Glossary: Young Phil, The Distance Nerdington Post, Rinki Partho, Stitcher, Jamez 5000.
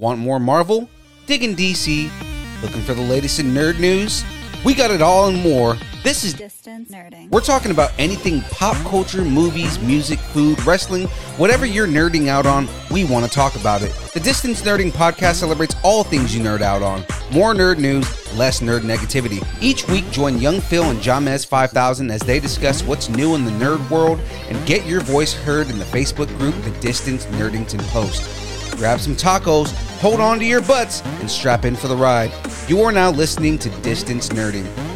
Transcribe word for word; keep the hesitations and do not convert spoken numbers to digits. Want more Marvel? Dig in D C. Looking for the latest in nerd news? We got it all and more. This is Distance Nerding. We're talking about anything pop culture, movies, music, food, wrestling, whatever you're nerding out on, we want to talk about it. The Distance Nerding podcast celebrates all things you nerd out on. More nerd news, less nerd negativity. Each week, join Young Phil and Jamez five thousand as they discuss what's new in the nerd world and get your voice heard in the Facebook group, The Distance Nerdington Post. Grab some tacos, hold on to your butts, and strap in for the ride. You are now listening to Distance Nerding.